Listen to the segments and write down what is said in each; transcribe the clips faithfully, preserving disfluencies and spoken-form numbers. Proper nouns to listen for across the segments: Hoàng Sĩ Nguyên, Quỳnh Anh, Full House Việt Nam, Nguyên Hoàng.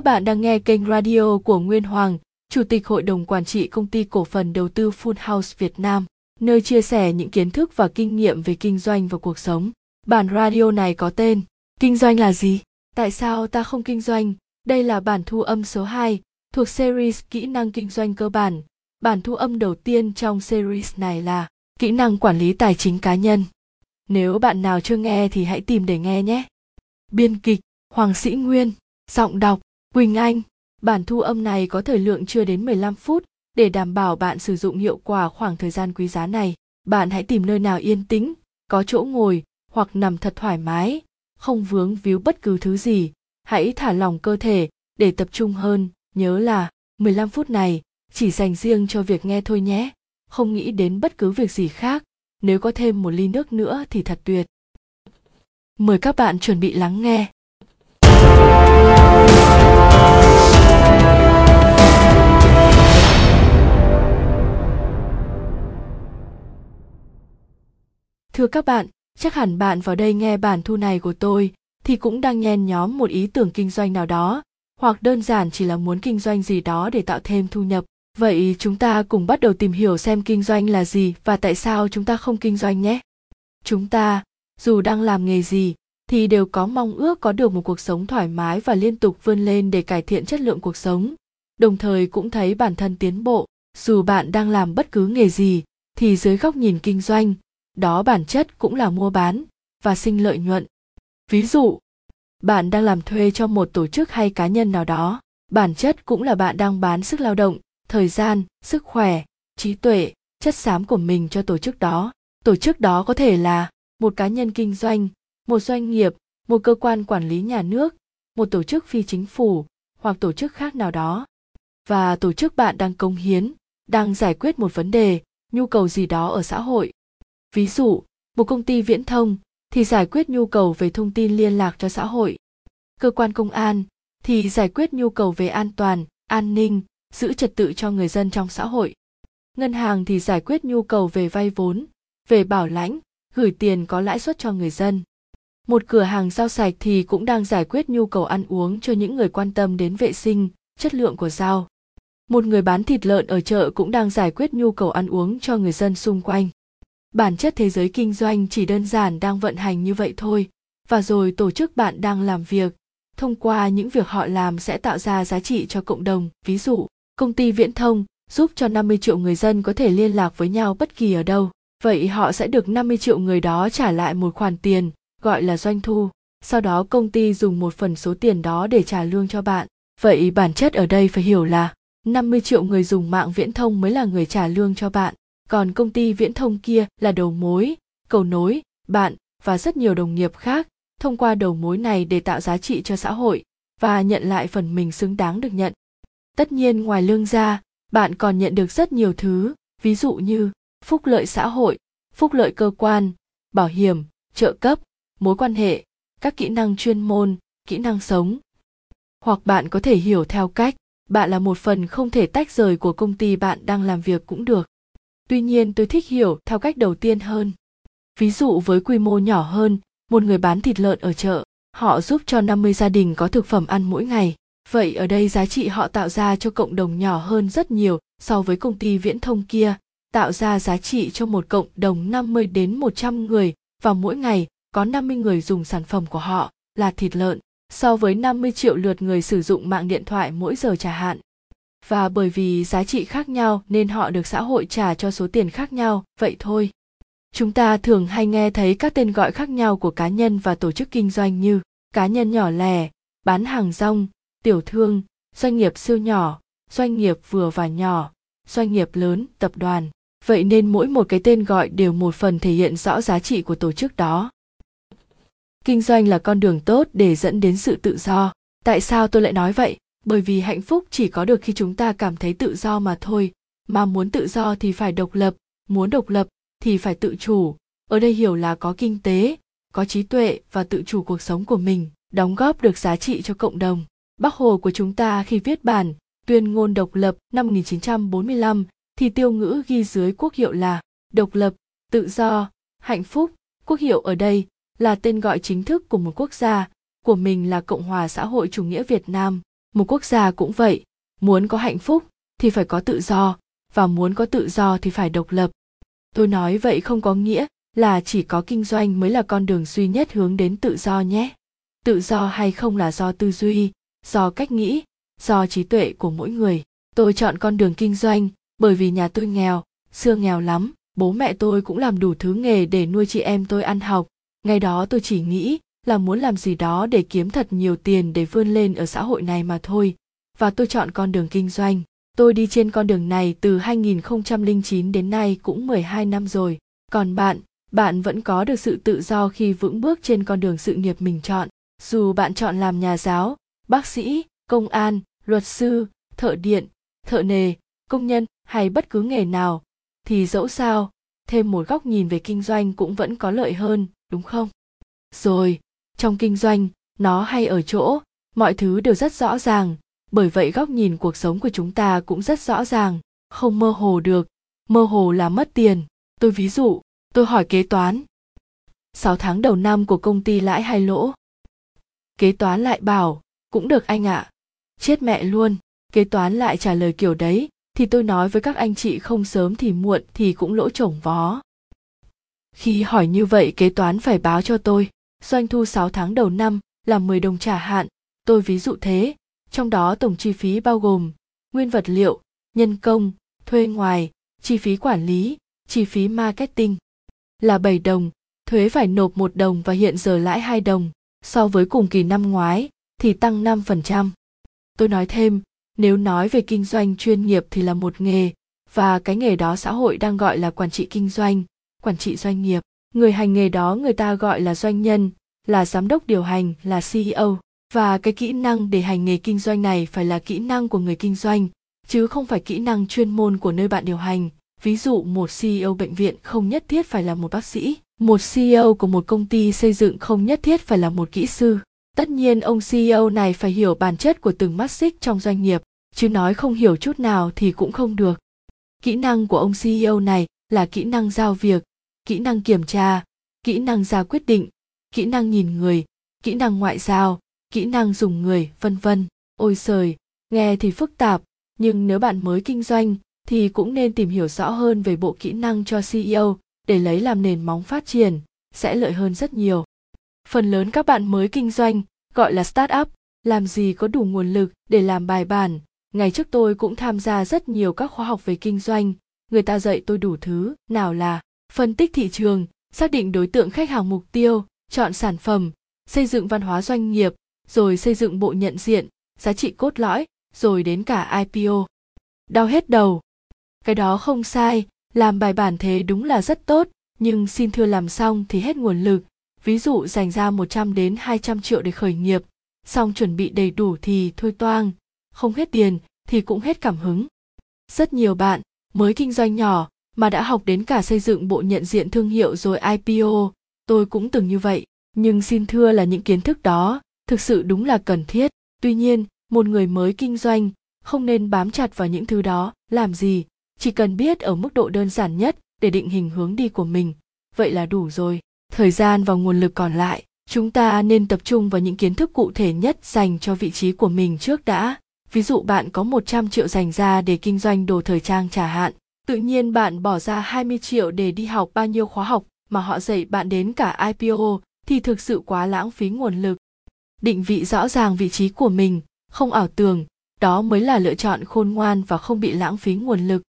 Các bạn đang nghe kênh radio của Nguyên Hoàng, Chủ tịch Hội đồng Quản trị Công ty Cổ phần Đầu tư Full House Việt Nam, nơi chia sẻ những kiến thức và kinh nghiệm về kinh doanh và cuộc sống. Bản radio này có tên Kinh doanh là gì? Tại sao ta không kinh doanh? Đây là bản thu âm số hai thuộc series Kỹ năng kinh doanh cơ bản. Bản thu âm đầu tiên trong series này là Kỹ năng quản lý tài chính cá nhân. Nếu bạn nào chưa nghe thì hãy tìm để nghe nhé. Biên kịch Hoàng Sĩ Nguyên, giọng đọc Quỳnh Anh. Bản thu âm này có thời lượng chưa đến mười lăm phút. Để đảm bảo bạn sử dụng hiệu quả khoảng thời gian quý giá này, bạn hãy tìm nơi nào yên tĩnh, có chỗ ngồi hoặc nằm thật thoải mái, không vướng víu bất cứ thứ gì. Hãy thả lỏng cơ thể để tập trung hơn. Nhớ là mười lăm phút này chỉ dành riêng cho việc nghe thôi nhé. Không nghĩ đến bất cứ việc gì khác. Nếu có thêm một ly nước nữa thì thật tuyệt. Mời các bạn chuẩn bị lắng nghe. Thưa các bạn, chắc hẳn bạn vào đây nghe bản thu này của tôi thì cũng đang nhen nhóm một ý tưởng kinh doanh nào đó, hoặc đơn giản chỉ là muốn kinh doanh gì đó để tạo thêm thu nhập. Vậy chúng ta cùng bắt đầu tìm hiểu xem kinh doanh là gì và tại sao chúng ta không kinh doanh nhé. Chúng ta, dù đang làm nghề gì, thì đều có mong ước có được một cuộc sống thoải mái và liên tục vươn lên để cải thiện chất lượng cuộc sống, đồng thời cũng thấy bản thân tiến bộ. Dù bạn đang làm bất cứ nghề gì, thì dưới góc nhìn kinh doanh, đó bản chất cũng là mua bán và sinh lợi nhuận. Ví dụ, bạn đang làm thuê cho một tổ chức hay cá nhân nào đó, bản chất cũng là bạn đang bán sức lao động, thời gian, sức khỏe, trí tuệ, chất xám của mình cho tổ chức đó. Tổ chức đó có thể là một cá nhân kinh doanh, một doanh nghiệp, một cơ quan quản lý nhà nước, một tổ chức phi chính phủ hoặc tổ chức khác nào đó. Và tổ chức bạn đang cống hiến, đang giải quyết một vấn đề, nhu cầu gì đó ở xã hội. Ví dụ, một công ty viễn thông thì giải quyết nhu cầu về thông tin liên lạc cho xã hội. Cơ quan công an thì giải quyết nhu cầu về an toàn, an ninh, giữ trật tự cho người dân trong xã hội. Ngân hàng thì giải quyết nhu cầu về vay vốn, về bảo lãnh, gửi tiền có lãi suất cho người dân. Một cửa hàng rau sạch thì cũng đang giải quyết nhu cầu ăn uống cho những người quan tâm đến vệ sinh, chất lượng của rau. Một người bán thịt lợn ở chợ cũng đang giải quyết nhu cầu ăn uống cho người dân xung quanh. Bản chất thế giới kinh doanh chỉ đơn giản đang vận hành như vậy thôi. Và rồi tổ chức bạn đang làm việc, thông qua những việc họ làm sẽ tạo ra giá trị cho cộng đồng. Ví dụ, công ty viễn thông giúp cho năm mươi triệu người dân có thể liên lạc với nhau bất kỳ ở đâu. Vậy họ sẽ được năm mươi triệu người đó trả lại một khoản tiền, gọi là doanh thu. Sau đó công ty dùng một phần số tiền đó để trả lương cho bạn. Vậy bản chất ở đây phải hiểu là năm mươi triệu người dùng mạng viễn thông mới là người trả lương cho bạn. Còn công ty viễn thông kia là đầu mối, cầu nối, bạn và rất nhiều đồng nghiệp khác thông qua đầu mối này để tạo giá trị cho xã hội và nhận lại phần mình xứng đáng được nhận. Tất nhiên ngoài lương ra, bạn còn nhận được rất nhiều thứ, ví dụ như phúc lợi xã hội, phúc lợi cơ quan, bảo hiểm, trợ cấp, mối quan hệ, các kỹ năng chuyên môn, kỹ năng sống. Hoặc bạn có thể hiểu theo cách, bạn là một phần không thể tách rời của công ty bạn đang làm việc cũng được. Tuy nhiên tôi thích hiểu theo cách đầu tiên hơn. Ví dụ với quy mô nhỏ hơn, một người bán thịt lợn ở chợ, họ giúp cho năm mươi gia đình có thực phẩm ăn mỗi ngày. Vậy ở đây giá trị họ tạo ra cho cộng đồng nhỏ hơn rất nhiều so với công ty viễn thông kia, tạo ra giá trị cho một cộng đồng năm mươi đến một trăm người và mỗi ngày có năm mươi người dùng sản phẩm của họ là thịt lợn, so với năm mươi triệu lượt người sử dụng mạng điện thoại mỗi giờ trả hạn. Và bởi vì giá trị khác nhau nên họ được xã hội trả cho số tiền khác nhau, vậy thôi. Chúng ta thường hay nghe thấy các tên gọi khác nhau của cá nhân và tổ chức kinh doanh như cá nhân nhỏ lẻ, bán hàng rong, tiểu thương, doanh nghiệp siêu nhỏ, doanh nghiệp vừa và nhỏ, doanh nghiệp lớn, tập đoàn. Vậy nên mỗi một cái tên gọi đều một phần thể hiện rõ giá trị của tổ chức đó. Kinh doanh là con đường tốt để dẫn đến sự tự do. Tại sao tôi lại nói vậy? Bởi vì hạnh phúc chỉ có được khi chúng ta cảm thấy tự do mà thôi. Mà muốn tự do thì phải độc lập, muốn độc lập thì phải tự chủ. Ở đây hiểu là có kinh tế, có trí tuệ và tự chủ cuộc sống của mình, đóng góp được giá trị cho cộng đồng. Bác Hồ của chúng ta khi viết bản Tuyên ngôn độc lập năm một nghìn chín trăm bốn mươi lăm thì tiêu ngữ ghi dưới quốc hiệu là độc lập, tự do, hạnh phúc. Quốc hiệu ở đây là tên gọi chính thức của một quốc gia, của mình là Cộng hòa xã hội chủ nghĩa Việt Nam. Một quốc gia cũng vậy, muốn có hạnh phúc thì phải có tự do, và muốn có tự do thì phải độc lập. Tôi nói vậy không có nghĩa là chỉ có kinh doanh mới là con đường duy nhất hướng đến tự do nhé. Tự do hay không là do tư duy, do cách nghĩ, do trí tuệ của mỗi người. Tôi chọn con đường kinh doanh bởi vì nhà tôi nghèo, xưa nghèo lắm, bố mẹ tôi cũng làm đủ thứ nghề để nuôi chị em tôi ăn học. Ngày đó tôi chỉ nghĩ là muốn làm gì đó để kiếm thật nhiều tiền để vươn lên ở xã hội này mà thôi. Và tôi chọn con đường kinh doanh. Tôi đi trên con đường này từ hai nghìn không trăm lẻ chín đến nay cũng mười hai năm rồi. Còn bạn, bạn vẫn có được sự tự do khi vững bước trên con đường sự nghiệp mình chọn. Dù bạn chọn làm nhà giáo, bác sĩ, công an, luật sư, thợ điện, thợ nề, công nhân hay bất cứ nghề nào, thì dẫu sao, thêm một góc nhìn về kinh doanh cũng vẫn có lợi hơn, đúng không? Rồi, trong kinh doanh, nó hay ở chỗ, mọi thứ đều rất rõ ràng, bởi vậy góc nhìn cuộc sống của chúng ta cũng rất rõ ràng, không mơ hồ được, mơ hồ là mất tiền. Tôi ví dụ, tôi hỏi kế toán, sáu tháng đầu năm của công ty lãi hay lỗ? Kế toán lại bảo, cũng được anh ạ. À. Chết mẹ luôn, kế toán lại trả lời kiểu đấy, thì tôi nói với các anh chị không sớm thì muộn thì cũng lỗ chổng vó. Khi hỏi như vậy kế toán phải báo cho tôi, doanh thu sáu tháng đầu năm là mười đồng trả hạn, tôi ví dụ thế, trong đó tổng chi phí bao gồm nguyên vật liệu, nhân công, thuê ngoài, chi phí quản lý, chi phí marketing là bảy đồng, thuế phải nộp một đồng và hiện giờ lãi hai đồng, so với cùng kỳ năm ngoái thì tăng năm phần trăm. Tôi nói thêm, nếu nói về kinh doanh chuyên nghiệp thì là một nghề, và cái nghề đó xã hội đang gọi là quản trị kinh doanh, quản trị doanh nghiệp. Người hành nghề đó người ta gọi là doanh nhân, là giám đốc điều hành, là xê e ô. Và cái kỹ năng để hành nghề kinh doanh này phải là kỹ năng của người kinh doanh, chứ không phải kỹ năng chuyên môn của nơi bạn điều hành. Ví dụ một xê e ô bệnh viện không nhất thiết phải là một bác sĩ, một xê e ô của một công ty xây dựng không nhất thiết phải là một kỹ sư. Tất nhiên ông xê e ô này phải hiểu bản chất của từng mắt xích trong doanh nghiệp, chứ nói không hiểu chút nào thì cũng không được. Kỹ năng của ông xê e ô này là kỹ năng giao việc, kỹ năng kiểm tra, kỹ năng ra quyết định, kỹ năng nhìn người, kỹ năng ngoại giao, kỹ năng dùng người, vân vân. Ôi giời, nghe thì phức tạp, nhưng nếu bạn mới kinh doanh thì cũng nên tìm hiểu rõ hơn về bộ kỹ năng cho xê e ô để lấy làm nền móng phát triển, sẽ lợi hơn rất nhiều. Phần lớn các bạn mới kinh doanh, gọi là start-up, làm gì có đủ nguồn lực để làm bài bản. Ngày trước tôi cũng tham gia rất nhiều các khóa học về kinh doanh, người ta dạy tôi đủ thứ, nào là phân tích thị trường, xác định đối tượng khách hàng mục tiêu, chọn sản phẩm, xây dựng văn hóa doanh nghiệp, rồi xây dựng bộ nhận diện, giá trị cốt lõi, rồi đến cả i pê ô. Đau hết đầu. Cái đó không sai, làm bài bản thế đúng là rất tốt, nhưng xin thưa làm xong thì hết nguồn lực. Ví dụ dành ra một trăm đến hai trăm triệu để khởi nghiệp, xong chuẩn bị đầy đủ thì thôi toang, không hết tiền thì cũng hết cảm hứng. Rất nhiều bạn mới kinh doanh nhỏ mà đã học đến cả xây dựng bộ nhận diện thương hiệu rồi i pê ô, tôi cũng từng như vậy, nhưng xin thưa là những kiến thức đó thực sự đúng là cần thiết. Tuy nhiên, một người mới kinh doanh không nên bám chặt vào những thứ đó, làm gì, chỉ cần biết ở mức độ đơn giản nhất để định hình hướng đi của mình, vậy là đủ rồi. Thời gian và nguồn lực còn lại, chúng ta nên tập trung vào những kiến thức cụ thể nhất dành cho vị trí của mình trước đã. Ví dụ bạn có một trăm triệu dành ra để kinh doanh đồ thời trang trả hạn, tự nhiên bạn bỏ ra hai mươi triệu để đi học bao nhiêu khóa học mà họ dạy bạn đến cả i pê ô thì thực sự quá lãng phí nguồn lực. Định vị rõ ràng vị trí của mình, không ảo tưởng, đó mới là lựa chọn khôn ngoan và không bị lãng phí nguồn lực.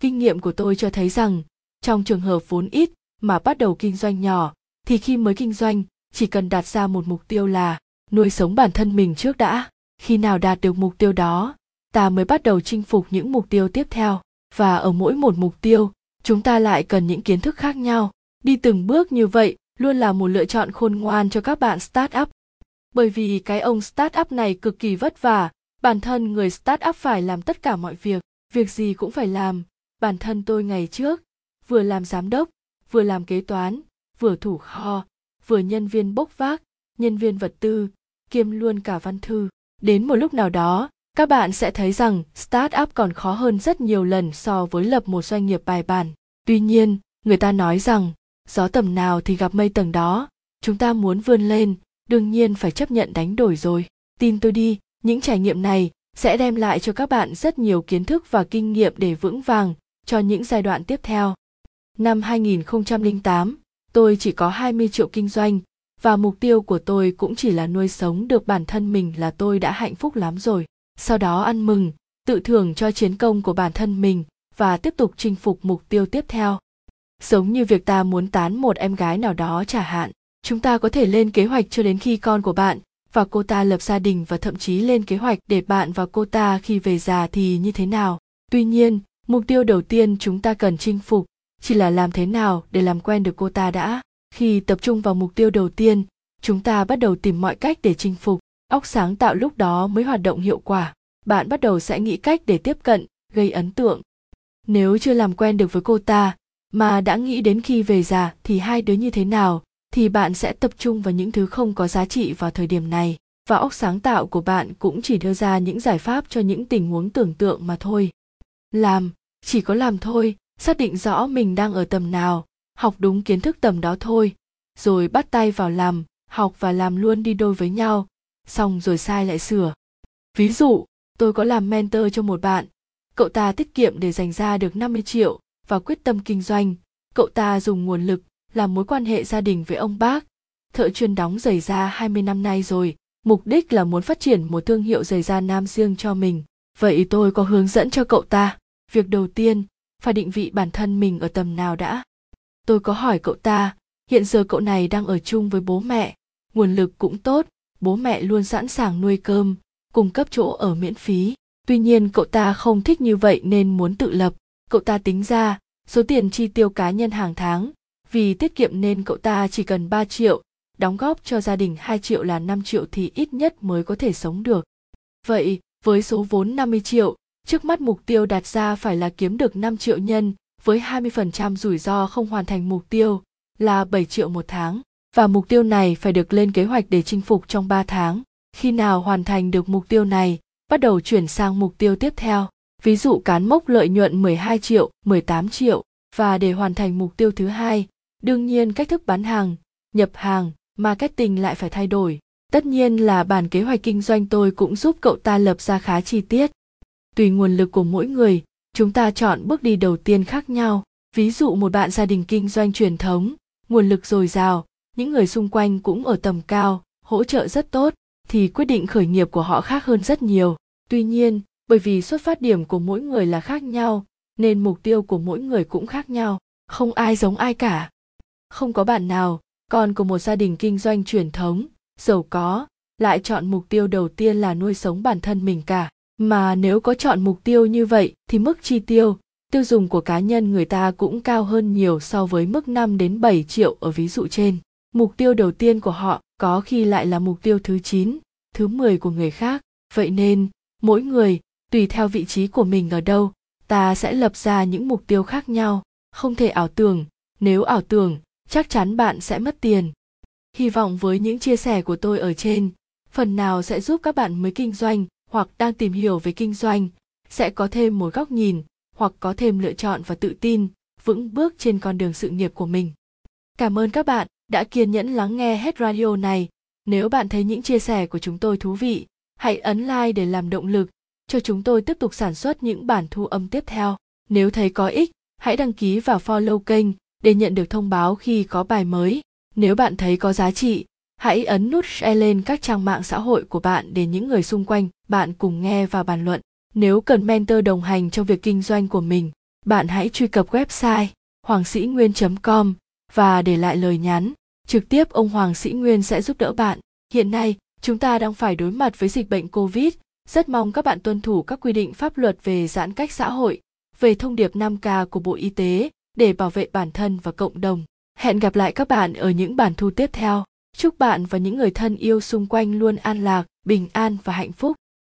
Kinh nghiệm của tôi cho thấy rằng, trong trường hợp vốn ít, mà bắt đầu kinh doanh nhỏ thì khi mới kinh doanh chỉ cần đặt ra một mục tiêu là nuôi sống bản thân mình trước đã. Khi nào đạt được mục tiêu đó, ta mới bắt đầu chinh phục những mục tiêu tiếp theo, và ở mỗi một mục tiêu chúng ta lại cần những kiến thức khác nhau. Đi từng bước như vậy luôn là một lựa chọn khôn ngoan cho các bạn start-up, bởi vì cái ông start-up này cực kỳ vất vả, bản thân người start-up phải làm tất cả mọi việc, việc gì cũng phải làm. Bản thân tôi ngày trước vừa làm giám đốc, vừa làm kế toán, vừa thủ kho, vừa nhân viên bốc vác, nhân viên vật tư, kiêm luôn cả văn thư. Đến một lúc nào đó, các bạn sẽ thấy rằng start-up còn khó hơn rất nhiều lần so với lập một doanh nghiệp bài bản. Tuy nhiên, người ta nói rằng, gió tầm nào thì gặp mây tầng đó, chúng ta muốn vươn lên, đương nhiên phải chấp nhận đánh đổi rồi. Tin tôi đi, Những trải nghiệm này sẽ đem lại cho các bạn rất nhiều kiến thức và kinh nghiệm để vững vàng cho những giai đoạn tiếp theo. Năm hai nghìn không trăm lẻ tám, tôi chỉ có hai mươi triệu kinh doanh và mục tiêu của tôi cũng chỉ là nuôi sống được bản thân mình là tôi đã hạnh phúc lắm rồi. Sau đó ăn mừng, tự thưởng cho chiến công của bản thân mình và tiếp tục chinh phục mục tiêu tiếp theo. Giống như việc ta muốn tán một em gái nào đó chả hạn, chúng ta có thể lên kế hoạch cho đến khi con của bạn và cô ta lập gia đình và thậm chí lên kế hoạch để bạn và cô ta khi về già thì như thế nào. Tuy nhiên, mục tiêu đầu tiên chúng ta cần chinh phục chỉ là làm thế nào để làm quen được cô ta đã. Khi tập trung vào mục tiêu đầu tiên, chúng ta bắt đầu tìm mọi cách để chinh phục. Óc sáng tạo lúc đó mới hoạt động hiệu quả. Bạn bắt đầu sẽ nghĩ cách để tiếp cận, gây ấn tượng. Nếu chưa làm quen được với cô ta, mà đã nghĩ đến khi về già thì hai đứa như thế nào, thì bạn sẽ tập trung vào những thứ không có giá trị vào thời điểm này. Và óc sáng tạo của bạn cũng chỉ đưa ra những giải pháp cho những tình huống tưởng tượng mà thôi. Làm, chỉ có làm thôi, xác định rõ mình đang ở tầm nào, học đúng kiến thức tầm đó thôi, rồi bắt tay vào làm, học và làm luôn đi đôi với nhau, xong rồi sai lại sửa. Ví dụ, tôi có làm mentor cho một bạn, cậu ta tiết kiệm để dành ra được năm mươi triệu và quyết tâm kinh doanh, cậu ta dùng nguồn lực làm mối quan hệ gia đình với ông bác, thợ chuyên đóng giày da hai mươi năm nay rồi, mục đích là muốn phát triển một thương hiệu giày da nam riêng cho mình. Vậy tôi có hướng dẫn cho cậu ta, việc đầu tiên, phải định vị bản thân mình ở tầm nào đã. Tôi có hỏi cậu ta, hiện giờ cậu này đang ở chung với bố mẹ, nguồn lực cũng tốt, bố mẹ luôn sẵn sàng nuôi cơm, cung cấp chỗ ở miễn phí. Tuy nhiên cậu ta không thích như vậy nên muốn tự lập, cậu ta tính ra số tiền chi tiêu cá nhân hàng tháng, vì tiết kiệm nên cậu ta chỉ cần ba triệu, đóng góp cho gia đình hai triệu là năm triệu thì ít nhất mới có thể sống được. Vậy, với số vốn năm mươi triệu, trước mắt mục tiêu đặt ra phải là kiếm được năm triệu nhân với hai mươi phần trăm rủi ro không hoàn thành mục tiêu là bảy triệu một tháng. Và mục tiêu này phải được lên kế hoạch để chinh phục trong ba tháng. Khi nào hoàn thành được mục tiêu này, bắt đầu chuyển sang mục tiêu tiếp theo. Ví dụ cán mốc lợi nhuận mười hai triệu, mười tám triệu. Và để hoàn thành mục tiêu thứ hai, đương nhiên cách thức bán hàng, nhập hàng, marketing lại phải thay đổi. Tất nhiên là bản kế hoạch kinh doanh tôi cũng giúp cậu ta lập ra khá chi tiết. Tùy nguồn lực của mỗi người, chúng ta chọn bước đi đầu tiên khác nhau. Ví dụ một bạn gia đình kinh doanh truyền thống, nguồn lực dồi dào, những người xung quanh cũng ở tầm cao, hỗ trợ rất tốt, thì quyết định khởi nghiệp của họ khác hơn rất nhiều. Tuy nhiên, bởi vì xuất phát điểm của mỗi người là khác nhau, nên mục tiêu của mỗi người cũng khác nhau, không ai giống ai cả. Không có bạn nào, con của một gia đình kinh doanh truyền thống, giàu có, lại chọn mục tiêu đầu tiên là nuôi sống bản thân mình cả. Mà nếu có chọn mục tiêu như vậy thì mức chi tiêu, tiêu dùng của cá nhân người ta cũng cao hơn nhiều so với mức năm đến bảy triệu ở ví dụ trên. Mục tiêu đầu tiên của họ có khi lại là mục tiêu thứ chín, thứ mười của người khác. Vậy nên, mỗi người, tùy theo vị trí của mình ở đâu, ta sẽ lập ra những mục tiêu khác nhau. Không thể ảo tưởng, nếu ảo tưởng, chắc chắn bạn sẽ mất tiền. Hy vọng với những chia sẻ của tôi ở trên, phần nào sẽ giúp các bạn mới kinh doanh hoặc đang tìm hiểu về kinh doanh, sẽ có thêm một góc nhìn, hoặc có thêm lựa chọn và tự tin, vững bước trên con đường sự nghiệp của mình. Cảm ơn các bạn đã kiên nhẫn lắng nghe hết radio này. Nếu bạn thấy những chia sẻ của chúng tôi thú vị, hãy ấn like để làm động lực, cho chúng tôi tiếp tục sản xuất những bản thu âm tiếp theo. Nếu thấy có ích, hãy đăng ký và follow kênh để nhận được thông báo khi có bài mới. Nếu bạn thấy có giá trị, hãy ấn nút share lên các trang mạng xã hội của bạn để những người xung quanh bạn cùng nghe và bàn luận. Nếu cần mentor đồng hành trong việc kinh doanh của mình, bạn hãy truy cập website hoang sĩ nguyên chấm com và để lại lời nhắn. Trực tiếp ông Hoàng Sĩ Nguyên sẽ giúp đỡ bạn. Hiện nay, chúng ta đang phải đối mặt với dịch bệnh Covid. Rất mong các bạn tuân thủ các quy định pháp luật về giãn cách xã hội, về thông điệp năm K của Bộ Y tế để bảo vệ bản thân và cộng đồng. Hẹn gặp lại các bạn ở những bản thu tiếp theo. Chúc bạn và những người thân yêu xung quanh luôn an lạc, bình an và hạnh phúc.